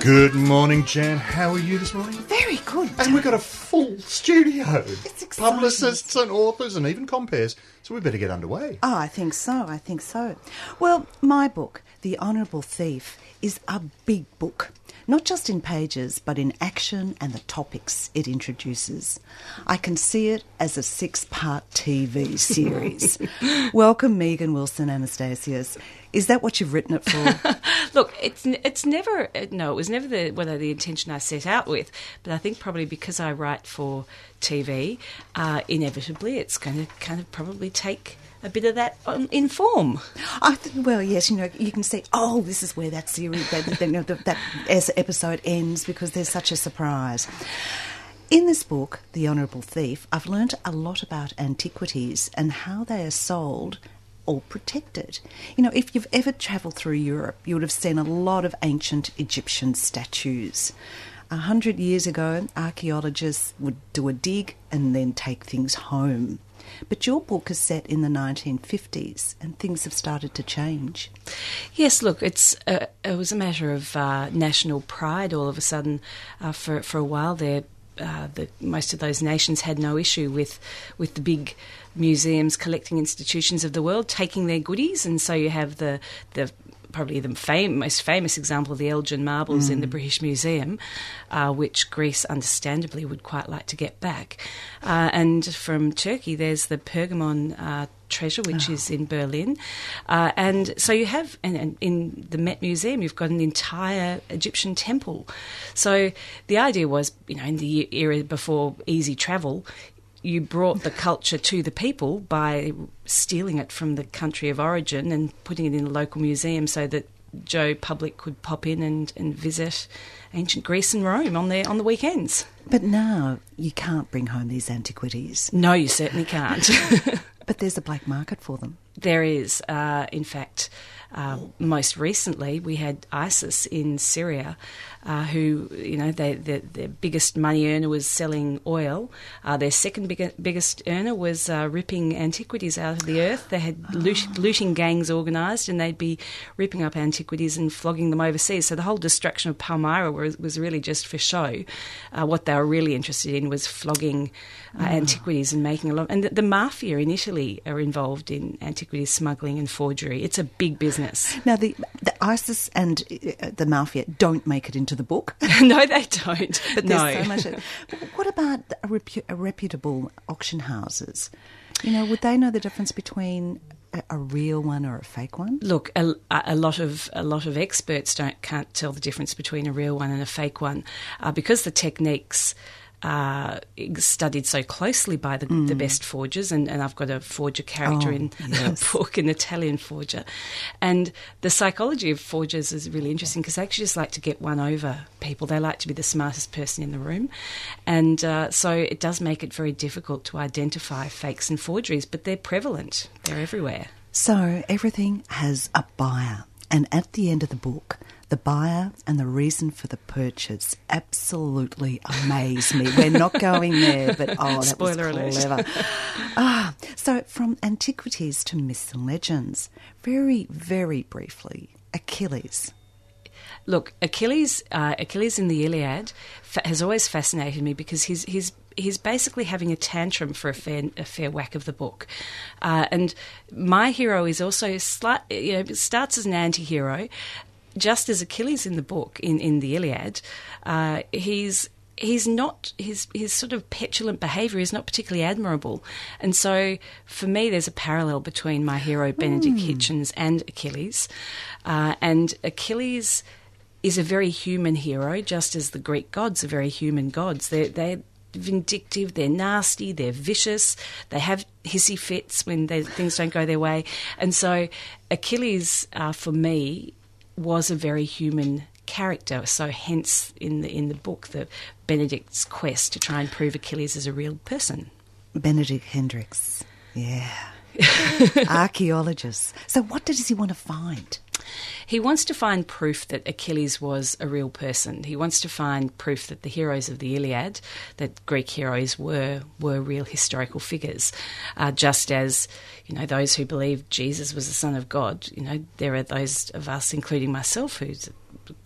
Good morning, Jan. How are you this morning? Very good. And we've got a full studio. It's exciting. Publicists and authors and even compares. So we better get underway. Oh, I think so. I think so. Well, my book, The Honourable Thief, is a big book. Not just in pages, but in action and the topics it introduces. I can see it as a 6-part TV series. Welcome, Megan Wilson, Anastasius. Is that what you've written it for? Look, it was never the intention I set out with, but I think probably because I write for TV, inevitably it's going to kind of probably take a bit of that in form. Well, yes, you know, you can see, oh, this is where that series, that episode ends because there's such a surprise. In this book, The Honourable Thief, I've learnt a lot about antiquities and how they are sold or protected. You know, if you've ever travelled through Europe, you would have seen a lot of ancient Egyptian statues. 100 years ago, archaeologists would do a dig and then take things home. But your book is set in the 1950s and things have started to change. Yes, look, it was a matter of national pride all of a sudden. For a while there, most of those nations had no issue with the big museums, collecting institutions of the world taking their goodies. And so you have the most famous example of the Elgin marbles in the British Museum, which Greece understandably would quite like to get back. And from Turkey, there's the Pergamon treasure, which is in Berlin. And so you have, and in the Met Museum, you've got an entire Egyptian temple. So the idea was, you know, in the era before easy travel, you brought the culture to the people by stealing it from the country of origin and putting it in a local museum so that Joe Public could pop in and visit ancient Greece and Rome on the weekends. But now you can't bring home these antiquities. No, you certainly can't. But there's a black market for them. There is. In fact, most recently we had ISIS in Syria, who, you know, their biggest money earner was selling oil. Their second biggest earner was ripping antiquities out of the earth. They had looting gangs organised, and they'd be ripping up antiquities and flogging them overseas. So the whole destruction of Palmyra was really just for show. What they were really interested in was flogging antiquities and making a lot. And the mafia in Italy are involved in antiquities smuggling and forgery. It's a big business. Now, the ISIS and the mafia don't make it into the book. No, they don't. But there's so much. But what about a reputable auction houses? You know, would they know the difference between a real one or a fake one? Look, a lot of experts can't tell the difference between a real one and a fake one because the techniques studied so closely by the best forgers, and I've got a forger character in the book, an Italian forger. And the psychology of forgers is really interesting because they actually just like to get one over people. They like to be the smartest person in the room. And so it does make it very difficult to identify fakes and forgeries, but they're prevalent. They're everywhere. So everything has a buyer. And at the end of the book, the buyer and the reason for the purchase absolutely amaze me. We're not going there, but that was clever. So from antiquities to myths and legends, very, very briefly, Achilles. Look, Achilles in the Iliad has always fascinated me because he's basically having a tantrum for a fair whack of the book. And my hero is also starts as an anti-hero. Just as Achilles in the book, in the Iliad, he's not, his sort of petulant behaviour is not particularly admirable. And so for me there's a parallel between my hero Benedict Hitchens and Achilles. And Achilles is a very human hero, just as the Greek gods are very human gods. They're vindictive, they're nasty, they're vicious, they have hissy fits when things don't go their way. And so Achilles, for me, was a very human character, so hence in the book the Benedict's quest to try and prove Achilles is a real person. Benedict Hendricks, yeah, archaeologist. So what does he want to find? He wants to find proof that Achilles was a real person. He wants to find proof that the heroes of the Iliad, that Greek heroes were real historical figures. Just as, you know, those who believe Jesus was the Son of God, you know, there are those of us, including myself, who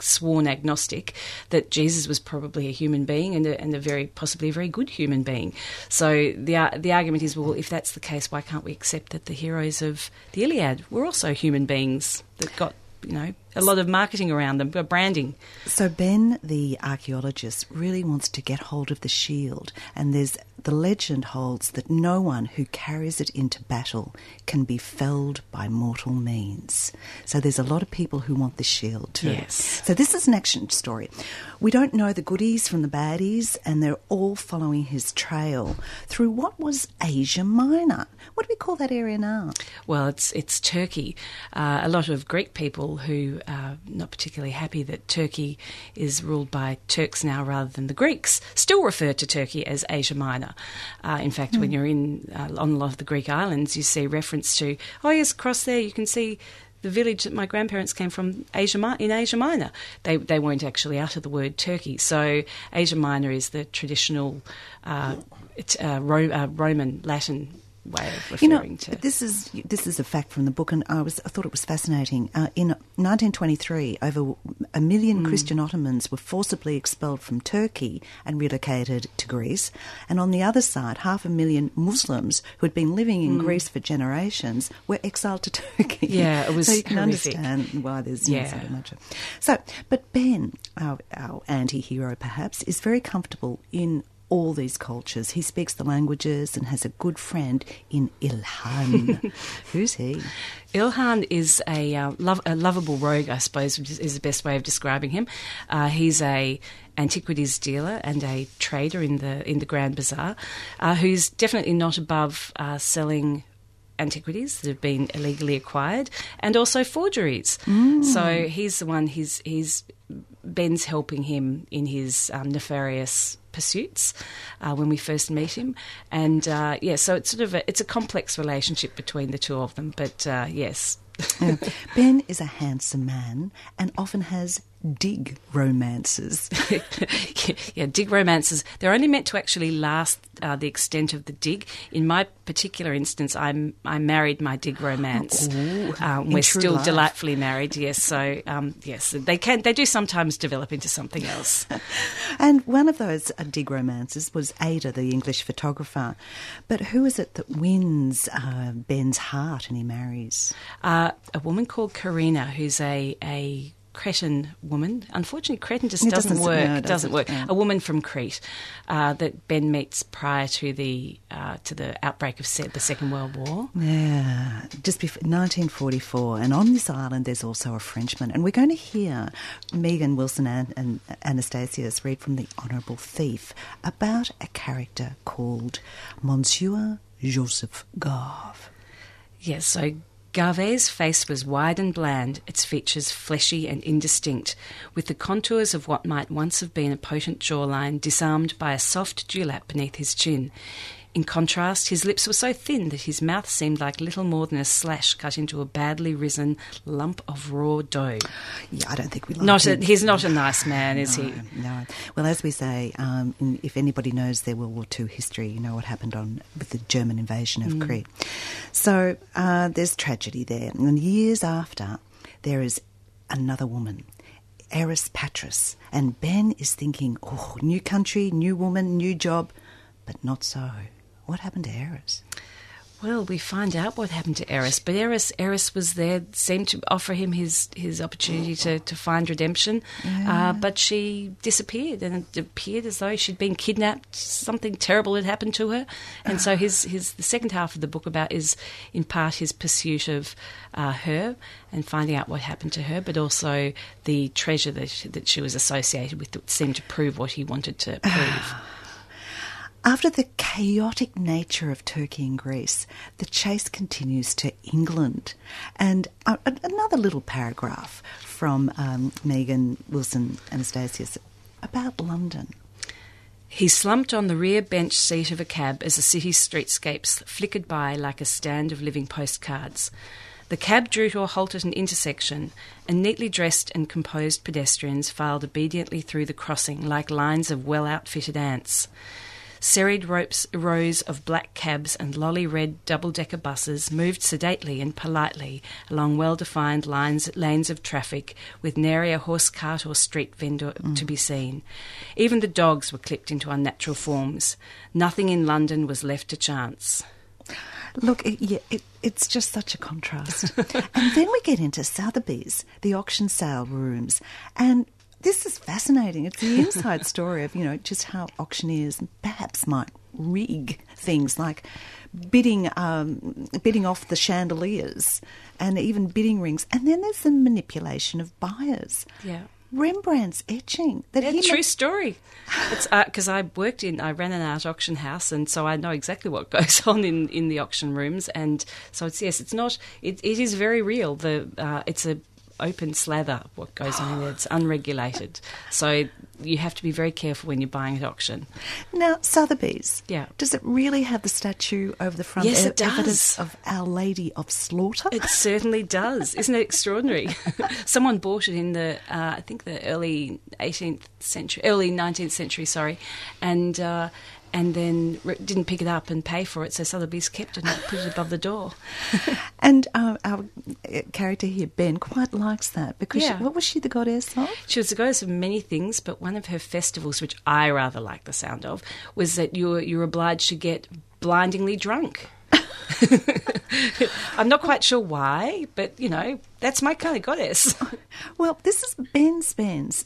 sworn agnostic, that Jesus was probably a human being and a very possibly a very good human being. So the argument is, well, if that's the case, why can't we accept that the heroes of the Iliad were also human beings that got, you know, a lot of marketing around them, branding. So Ben, the archaeologist, really wants to get hold of the shield, and there's the legend holds that no one who carries it into battle can be felled by mortal means. So there's a lot of people who want the shield too. Yes. So this is an action story. We don't know the goodies from the baddies, and they're all following his trail through what was Asia Minor. What do we call that area now? Well, it's Turkey. A lot of Greek people who not particularly happy that Turkey is ruled by Turks now rather than the Greeks still refer to Turkey as Asia Minor. In fact, when you're in on a lot of the Greek islands, you see reference to, oh yes, across there you can see the village that my grandparents came from in Asia Minor. They weren't actually out of the word Turkey. So Asia Minor is the traditional Roman Latin way of referring to. But this is a fact from the book, and I thought it was fascinating. In 1923, over a million Christian Ottomans were forcibly expelled from Turkey and relocated to Greece. And on the other side, 500,000 Muslims who had been living in Greece for generations were exiled to Turkey. Yeah, it was. So you can understand why there's so much. But Ben, our anti-hero perhaps, is very comfortable in all these cultures. He speaks the languages and has a good friend in Ilhan. Who's he? Ilhan is a lovable rogue, I suppose, is the best way of describing him. He's a antiquities dealer and a trader in the Grand Bazaar, who's definitely not above selling antiquities that have been illegally acquired and also forgeries. So he's the one. He's Ben's helping him in his nefarious pursuits when we first meet him, and so it's sort of a complex relationship between the two of them. But yes, Ben is a handsome man and often has dig romances. Dig romances. They're only meant to actually last the extent of the dig. In my particular instance, I married my dig romance. We're still delightfully married. Yes, so they do sometimes develop into something else. And one of those dig romances was Ada, the English photographer. But who is it that wins Ben's heart and he marries? A woman called Karina, who's a Cretan woman. Unfortunately, Cretan just doesn't work. No, it doesn't work. Yeah. A woman from Crete that Ben meets prior to the outbreak of the Second World War. Yeah, just before 1944. And on this island, there's also a Frenchman. And we're going to hear Megan Wilson and Anastasius read from The Honourable Thief about a character called Monsieur Joseph Garve. Yes, so Garve's face was wide and bland, its features fleshy and indistinct, with the contours of what might once have been a potent jawline disarmed by a soft dewlap beneath his chin. In contrast, his lips were so thin that his mouth seemed like little more than a slash cut into a badly risen lump of raw dough. Yeah, I don't think we like him. He's not a nice man, is he? No. Well, as we say, if anybody knows their World War II history, you know what happened with the German invasion of Crete. So there's tragedy there. And years after, there is another woman, Eris Patris. And Ben is thinking, oh, new country, new woman, new job, but not so. What happened to Eris? Well, we find out what happened to Eris, but Eris was there, seemed to offer him his opportunity to find redemption, but she disappeared, and it appeared as though she'd been kidnapped. Something terrible had happened to her, and so the second half of the book about is in part his pursuit of her and finding out what happened to her, but also the treasure that she was associated with that seemed to prove what he wanted to prove. After the chaotic nature of Turkey and Greece, the chase continues to England. And another little paragraph from Megan Wilson Anastasius about London. He slumped on the rear bench seat of a cab as the city's streetscapes flickered by like a stand of living postcards. The cab drew to a halt at an intersection, and neatly dressed and composed pedestrians filed obediently through the crossing like lines of well-outfitted ants. serried rows of black cabs and lolly-red double-decker buses moved sedately and politely along well-defined lanes of traffic with nary a horse-cart or street vendor to be seen. Even the dogs were clipped into unnatural forms. Nothing in London was left to chance. Look, it's just such a contrast. And then we get into Sotheby's, the auction sale rooms, and this is fascinating. It's the inside story of, you know, just how auctioneers perhaps might rig things like bidding off the chandeliers and even bidding rings. And then there's the manipulation of buyers. Yeah. Rembrandt's etching. True story. It's because I ran an art auction house, and so I know exactly what goes on in the auction rooms. And so it is very real. It's a open slather of what goes on in there. It's unregulated. So you have to be very careful when you're buying at auction. Now, Sotheby's. Yeah. Does it really have the statue over the front? Yes, it does. Evidence of Our Lady of Slaughter? It certainly does. Isn't it extraordinary? Someone bought it in the, I think, the early 19th century, and then didn't pick it up and pay for it, so Sotheby's kept it and put it above the door. And our character here, Ben, quite likes that because what was she the goddess of? She was the goddess of many things, but one of her festivals, which I rather like the sound of, was that you were obliged to get blindingly drunk. I'm not quite sure why, but, you know, that's my kind of goddess. Well, this is Ben spends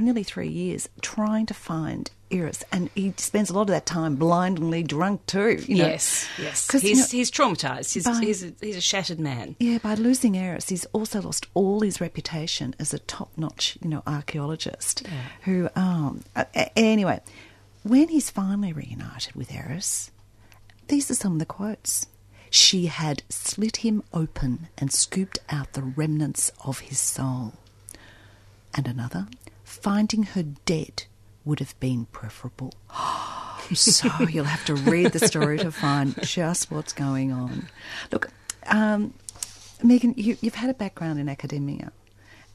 nearly 3 years trying to find Eris, and he spends a lot of that time blindingly drunk too. You know? Yes. He's traumatised. He's a shattered man. Yeah, by losing Eris, he's also lost all his reputation as a top-notch, archaeologist. Yeah. Who, anyway, when he's finally reunited with Eris, these are some of the quotes. She had slit him open and scooped out the remnants of his soul. And another, finding her dead would have been preferable. So you'll have to read the story to find just what's going on. Look, Megan, you've had a background in academia.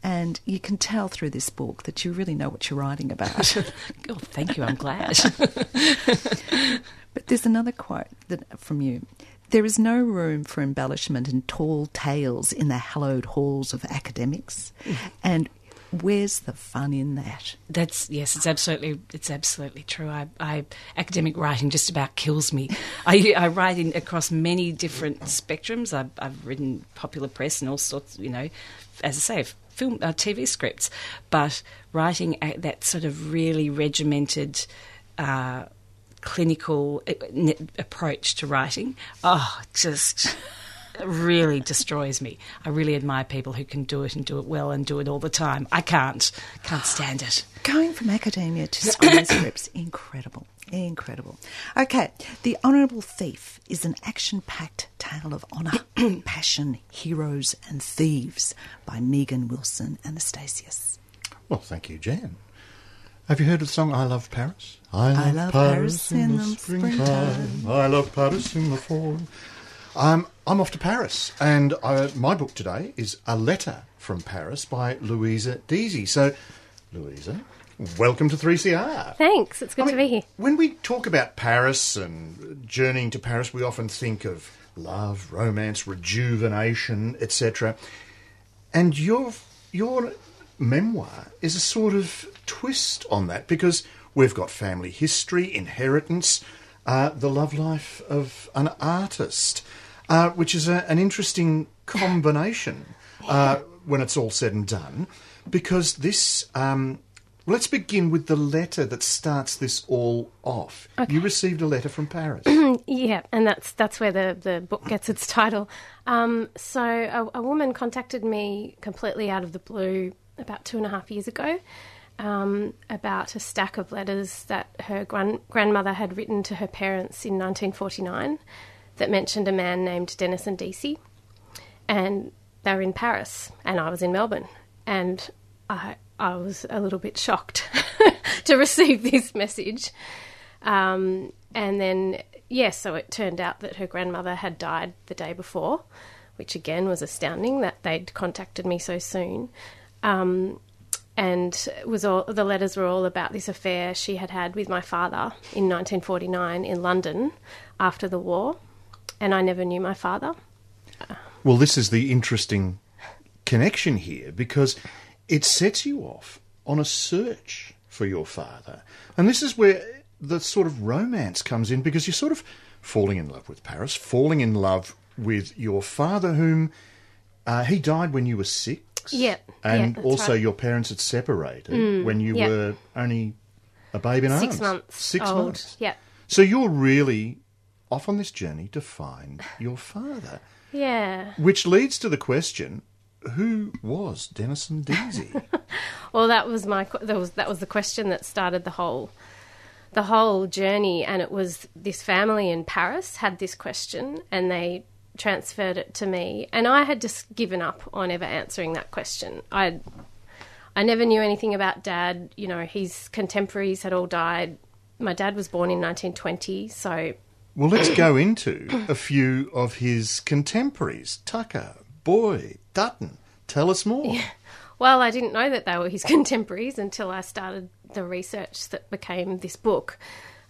And you can tell through this book that you really know what you're writing about. Oh, thank you. I'm glad. But there's another quote from you. There is no room for embellishment and tall tales in the hallowed halls of academics. Mm. And where's the fun in that? It's absolutely true. Academic writing just about kills me. I write in across many different spectrums. I've written popular press and all sorts, as I say, film, TV scripts, but writing that sort of really regimented, clinical approach to writing, just really destroys me. I really admire people who can do it and do it well and do it all the time. I can't stand it. Going from academia to screen scripts, incredible. Okay, The Honourable Thief is an action-packed tale of honour, passion, heroes and thieves by Megan Wilson, Anastasius. Well, thank you, Jan. Have you heard of the song I Love Paris? I love Paris in the springtime. I love Paris in the fall. I'm off to Paris, and my book today is A Letter from Paris by Louisa Deasy. So, Louisa, welcome to 3CR. Thanks, it's good to be here. When we talk about Paris and journeying to Paris, we often think of love, romance, rejuvenation, etc. And your memoir is a sort of twist on that, because we've got family history, inheritance, the love life of an artist, which is an interesting combination when it's all said and done, because this... let's begin with the letter that starts this all off. Okay. You received a letter from Paris. Yeah, and that's where the book gets its title. So a woman contacted me completely out of the blue about 2.5 years ago, about a stack of letters that her grandmother had written to her parents in 1949 that mentioned a man named Denison Deasy, and they were in Paris and I was in Melbourne, and I was a little bit shocked to receive this message. So it turned out that her grandmother had died the day before, which again was astounding that they'd contacted me so soon. and the letters were all about this affair she had had with my father in 1949 in London after the war, and I never knew my father. Well, this is the interesting connection here, because it sets you off on a search for your father. And this is where the sort of romance comes in, because you're sort of falling in love with Paris, falling in love with your father, whom he died when you were 6. Yep. And yep, also right. Your parents had separated when you were only a babe in arms. 6 months. 6 months. Yep. So you're really off on this journey to find your father. Yeah. Which leads to the question, who was Denison Deasy? Well, that was the question that started the whole journey, and it was this family in Paris had this question and they transferred it to me, and I had just given up on ever answering that question. I never knew anything about Dad. You know, his contemporaries had all died. My dad was born in 1920, so... Well, let's go into a few of his contemporaries. Tucker, Boyd, Dutton. Tell us more. Yeah. Well, I didn't know that they were his contemporaries until I started the research that became this book.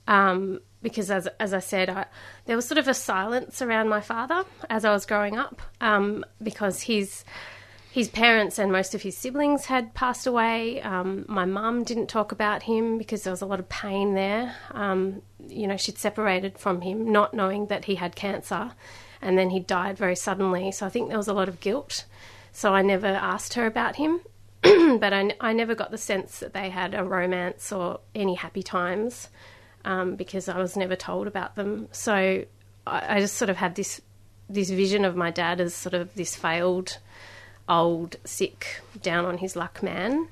Because as I said, there was sort of a silence around my father as I was growing up, because his parents and most of his siblings had passed away. My mum didn't talk about him because there was a lot of pain there. You know, she'd separated from him, not knowing that he had cancer, and then he died very suddenly. So I think there was a lot of guilt. So I never asked her about him, but I never got the sense that they had a romance or any happy times, because I was never told about them. So I just sort of had this vision of my dad as sort of this failed, old, sick, down on his luck man.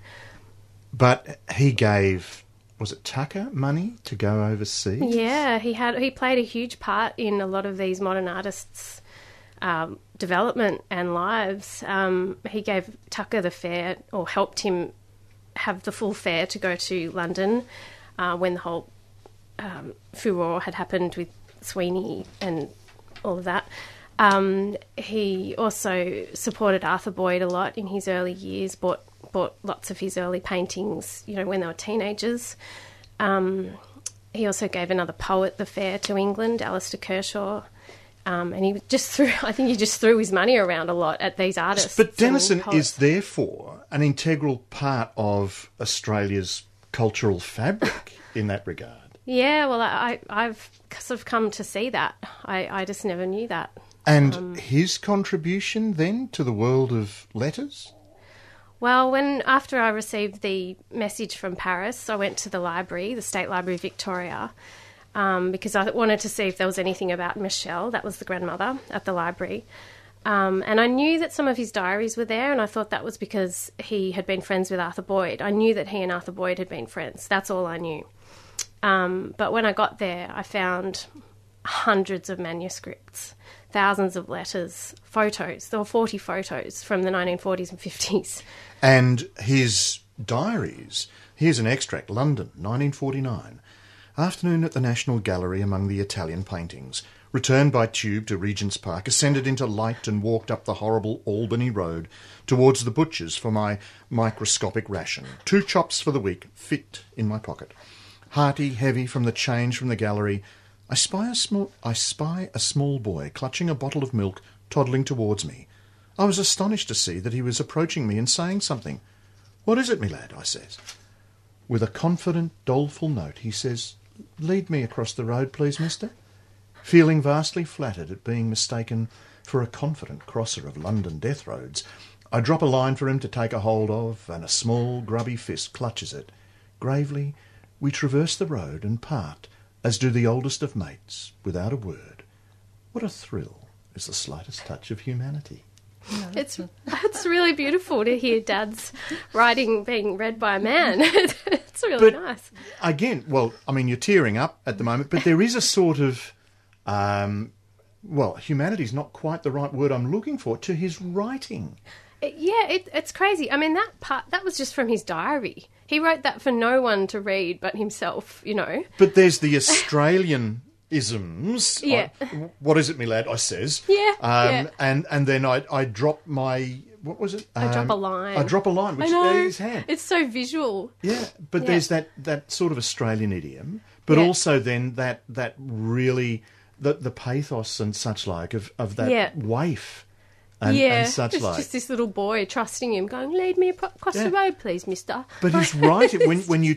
But he gave, was it Tucker, money to go overseas? Yeah, he played a huge part in a lot of these modern artists' development and lives. He gave Tucker the fare, or helped him have the full fare to go to London when the whole furore had happened with Sweeney and all of that. He also supported Arthur Boyd a lot in his early years, bought lots of his early paintings, you know, when they were teenagers. He also gave another poet the fare to England, Alistair Kershaw, and he just threw his money around a lot at these artists. But Denison is therefore an integral part of Australia's cultural fabric in that regard. Yeah, well, I've sort of come to see that. I just never knew that. And his contribution then to the world of letters? Well, after I received the message from Paris, I went to the library, the State Library of Victoria, because I wanted to see if there was anything about Michelle, that was the grandmother, at the library. And I knew that some of his diaries were there, and I thought that was because he had been friends with Arthur Boyd. I knew that he and Arthur Boyd had been friends. That's all I knew. But when I got there, I found hundreds of manuscripts, thousands of letters, photos. There were 40 photos from the 1940s and 50s. And his diaries. Here's an extract. London, 1949. Afternoon at the National Gallery among the Italian paintings. Returned by tube to Regent's Park, ascended into light and walked up the horrible Albany Road towards the butcher's for my microscopic ration. 2 chops for the week, fit in my pocket. Hearty, heavy from the change from the gallery, I spy a small boy clutching a bottle of milk, toddling towards me. I was astonished to see that he was approaching me and saying something. "What is it, me lad?" I says. With a confident, doleful note, he says, "Lead me across the road, please, mister." Feeling vastly flattered at being mistaken for a confident crosser of London death roads, I drop a line for him to take a hold of, and a small, grubby fist clutches it. Gravely, we traverse the road and part, as do the oldest of mates, without a word. What a thrill is the slightest touch of humanity. It's really beautiful to hear Dad's writing being read by a man. It's really nice. Again, well, I mean, you're tearing up at the moment, but there is a sort of, well, humanity's not quite the right word I'm looking for, to his writing. It's crazy. I mean, that part, that was just from his diary. He wrote that for no one to read but himself, you know. But there's the Australian isms. Yeah. What is it, me lad? I says. Yeah. And then I drop my what was it? I Drop a Line. I Drop a Line, which is hand. It's so visual. Yeah, but there's that sort of Australian idiom, but also then that really the pathos and such like of that waif. And such it's like. Just this little boy trusting him, going, "Lead me across the road, please, mister." But he's right when you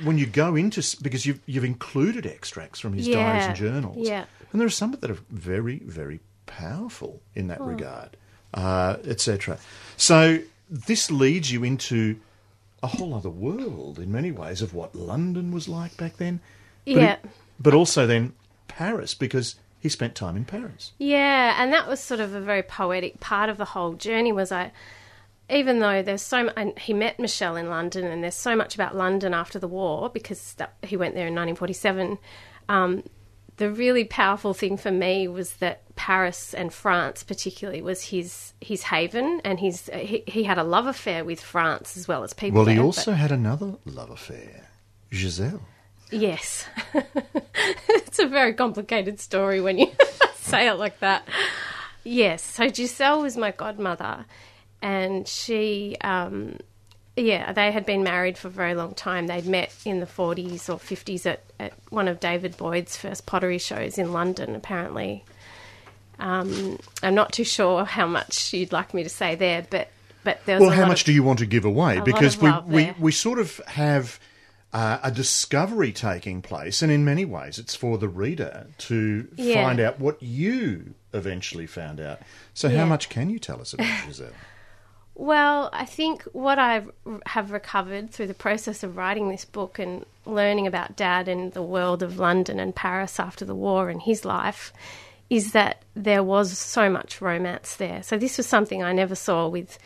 when you go into, because you've included extracts from his diaries and journals, and there are some that are very, very powerful in that regard, etc. So this leads you into a whole other world in many ways of what London was like back then, but also then Paris, because he spent time in Paris. Yeah, and that was sort of a very poetic part of the whole journey was even though there's so much, and he met Michelle in London, and there's so much about London after the war because he went there in 1947, the really powerful thing for me was that Paris and France particularly was his haven, and he had a love affair with France as well as people. Well, he also had another love affair, Giselle. Yes. It's a very complicated story when you say it like that. Yes. So Giselle was my godmother, and she, they had been married for a very long time. They'd met in the 40s or 50s at one of David Boyd's first pottery shows in London, apparently. I'm not too sure how much you'd like me to say there, but there was a lot. Well, how much do you want to give away? Because we sort of have... a discovery taking place, and in many ways it's for the reader to find out what you eventually found out. So how much can you tell us about Giselle? Well, I think what I have recovered through the process of writing this book and learning about Dad and the world of London and Paris after the war and his life is that there was so much romance there. So this was something I never saw with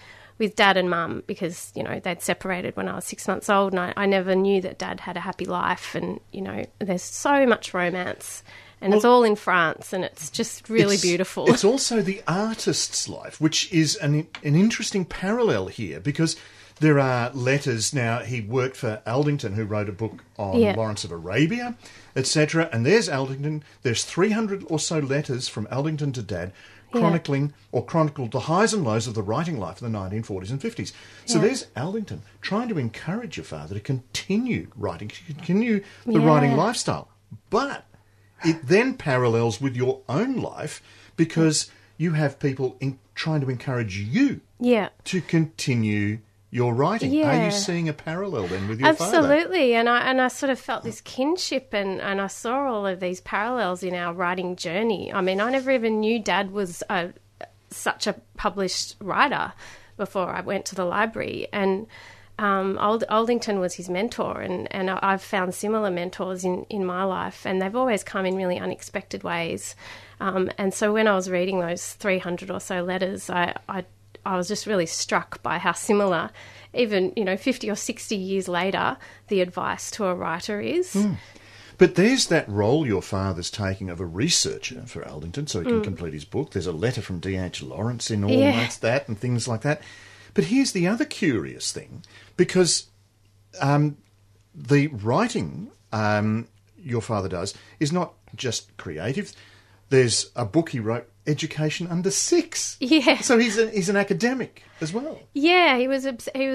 Dad and Mum, because, you know, they'd separated when I was 6 months old, and I never knew that Dad had a happy life, and, you know, there's so much romance, and it's all in France, and it's just really beautiful. It's also the artist's life, which is an interesting parallel here, because there are letters now. He worked for Aldington, who wrote a book on Lawrence of Arabia, etc., and there's Aldington. There's 300 or so letters from Aldington to Dad, chronicled the highs and lows of the writing life of the 1940s and 50s. So there's Aldington trying to encourage your father to continue writing, to continue the writing lifestyle. But it then parallels with your own life, because you have people trying to encourage you to continue your writing. Are you seeing a parallel then with your father? Absolutely, and I sort of felt this kinship, and I saw all of these parallels in our writing journey. I mean, I never even knew Dad was such a published writer before I went to the library, and Aldington was his mentor, and I've found similar mentors in my life, and they've always come in really unexpected ways. And so when I was reading those 300 or so letters, I was just really struck by how similar, even, you know, 50 or 60 years later, the advice to a writer is. Mm. But there's that role your father's taking of a researcher for Aldington, so he can complete his book. There's a letter from D.H. Lawrence in all that and things like that. But here's the other curious thing, because the writing your father does is not just creative. There's a book he wrote, Education Under Six. Yeah. So he's an academic as well. Yeah, he was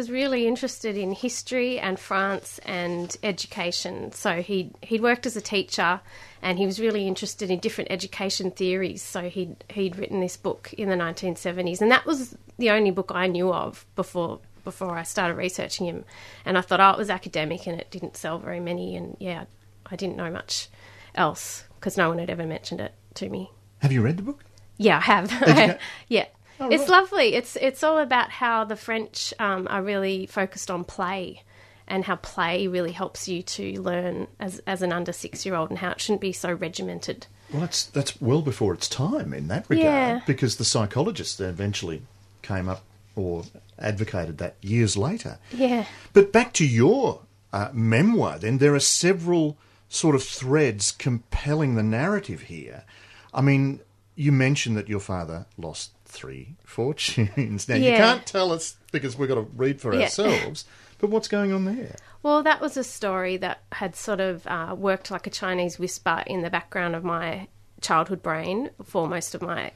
really interested in history and France and education. So he'd worked as a teacher, and he was really interested in different education theories. So he'd written this book in the 1970s, and that was the only book I knew of before I started researching him. And I thought, it was academic, and it didn't sell very many, and I didn't know much else because no one had ever mentioned it to me. Have you read the book? Yeah, I have. Yeah. Oh, right. It's lovely. It's all about how the French are really focused on play, and how play really helps you to learn as an under 6-year-old, and how it shouldn't be so regimented. Well, that's well before its time in that regard, because the psychologists eventually came up or advocated that years later. Yeah. But back to your memoir then, there are several sort of threads compelling the narrative here. I mean, you mentioned that your father lost 3 fortunes. Now, you can't tell us because we've got to read for ourselves, but what's going on there? Well, that was a story that had sort of worked like a Chinese whisper in the background of my childhood brain for most of my,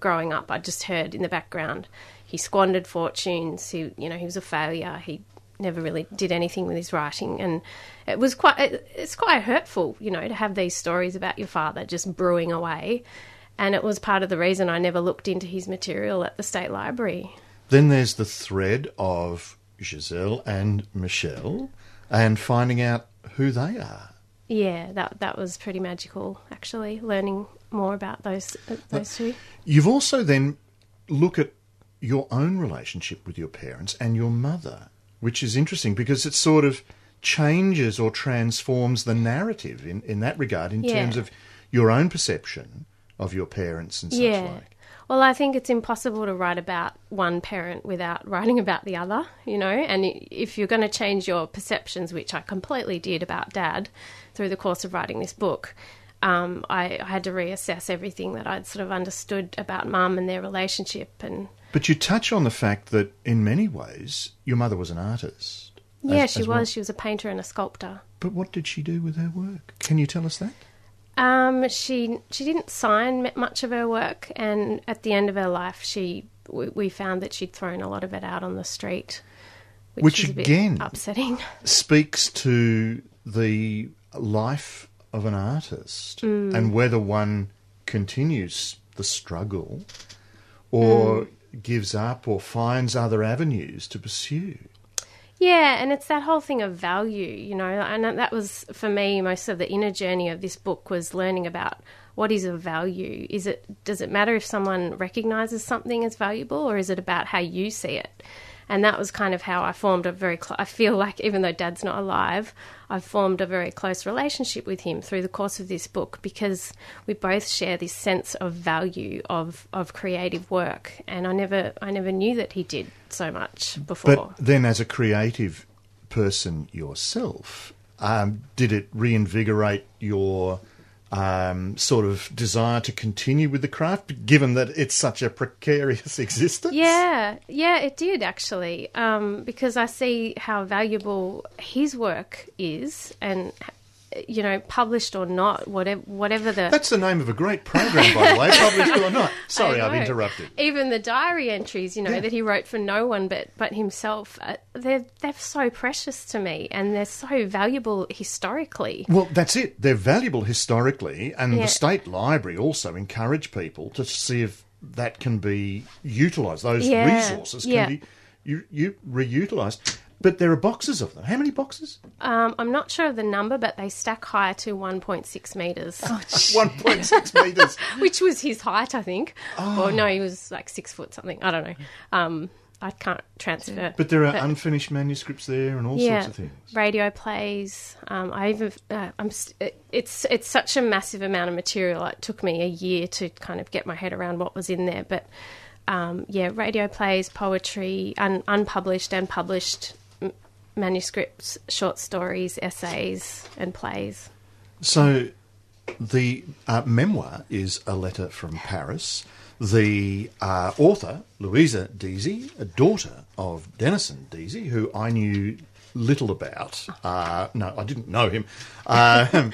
growing up. I just heard in the background He squandered fortunes. He was a failure. He never really did anything with his writing, and it was quite hurtful, to have these stories about your father just brewing away. And it was part of the reason I never looked into his material at the State Library. Then there's the thread of Giselle and Michelle and finding out who they are. Yeah, that was pretty magical, actually, learning more about those two. You've also then look at your own relationship with your parents and your mother, which is interesting because it sort of changes or transforms the narrative in that regard in terms of your own perception of your parents and such like. Well, I think it's impossible to write about one parent without writing about the other, and if you're going to change your perceptions, which I completely did about Dad through the course of writing this book, I had to reassess everything that I'd sort of understood about Mum and their relationship. But you touch on the fact that in many ways your mother was an artist. Yeah, she was. Well. She was a painter and a sculptor. But what did she do with her work? Can you tell us that? She didn't sign much of her work, and at the end of her life, we found that she'd thrown a lot of it out on the street, which is again a bit upsetting. Speaks to the life of an artist and whether one continues the struggle or gives up or finds other avenues to pursue. Yeah, and it's that whole thing of value, and that was, for me, most of the inner journey of this book was learning about what is of value. Does it matter if someone recognises something as valuable, or is it about how you see it? And that was kind of how I formed a very I feel like, even though Dad's not alive, I've formed a very close relationship with him through the course of this book, because we both share this sense of value of creative work, and I never knew that he did so much before. But then, as a creative person yourself, did it reinvigorate your sort of desire to continue with the craft, given that it's such a precarious existence? Yeah, it did, actually, because I see how valuable his work is, and, published or not, whatever the... That's the name of a great program, by the way, published or not. Sorry, I've interrupted. Even the diary entries, that he wrote for no one but himself, they're so precious to me, and they're so valuable historically. Well, that's it. They're valuable historically, and the State Library also encourage people to see if that can be utilised. Those resources can be reutilised. But there are boxes of them. How many boxes? I'm not sure of the number, but they stack high to 1.6 metres. Oh, 1.6 metres. Which was his height, I think. Oh. Or no, he was like 6 foot something. I don't know. I can't transfer. But there are unfinished manuscripts there and all sorts of things. Radio plays. It's such a massive amount of material. It took me a year to kind of get my head around what was in there, but... radio plays, poetry, unpublished and published manuscripts, short stories, essays and plays. So the memoir is A Letter from Paris. The author, Louisa Deasy, a daughter of Denison Deasy, who I knew little about. No, I didn't know him. I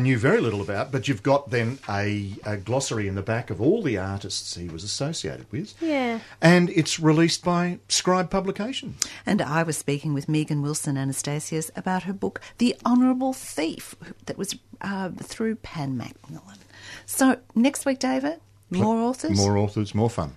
knew very little about, but you've got then a glossary in the back of all the artists he was associated with. Yeah. And it's released by Scribe Publications. And I was speaking with Megan Wilson, Anastasius, about her book, The Honourable Thief, that was through Pan Macmillan. So next week, David, more authors? More authors, more fun.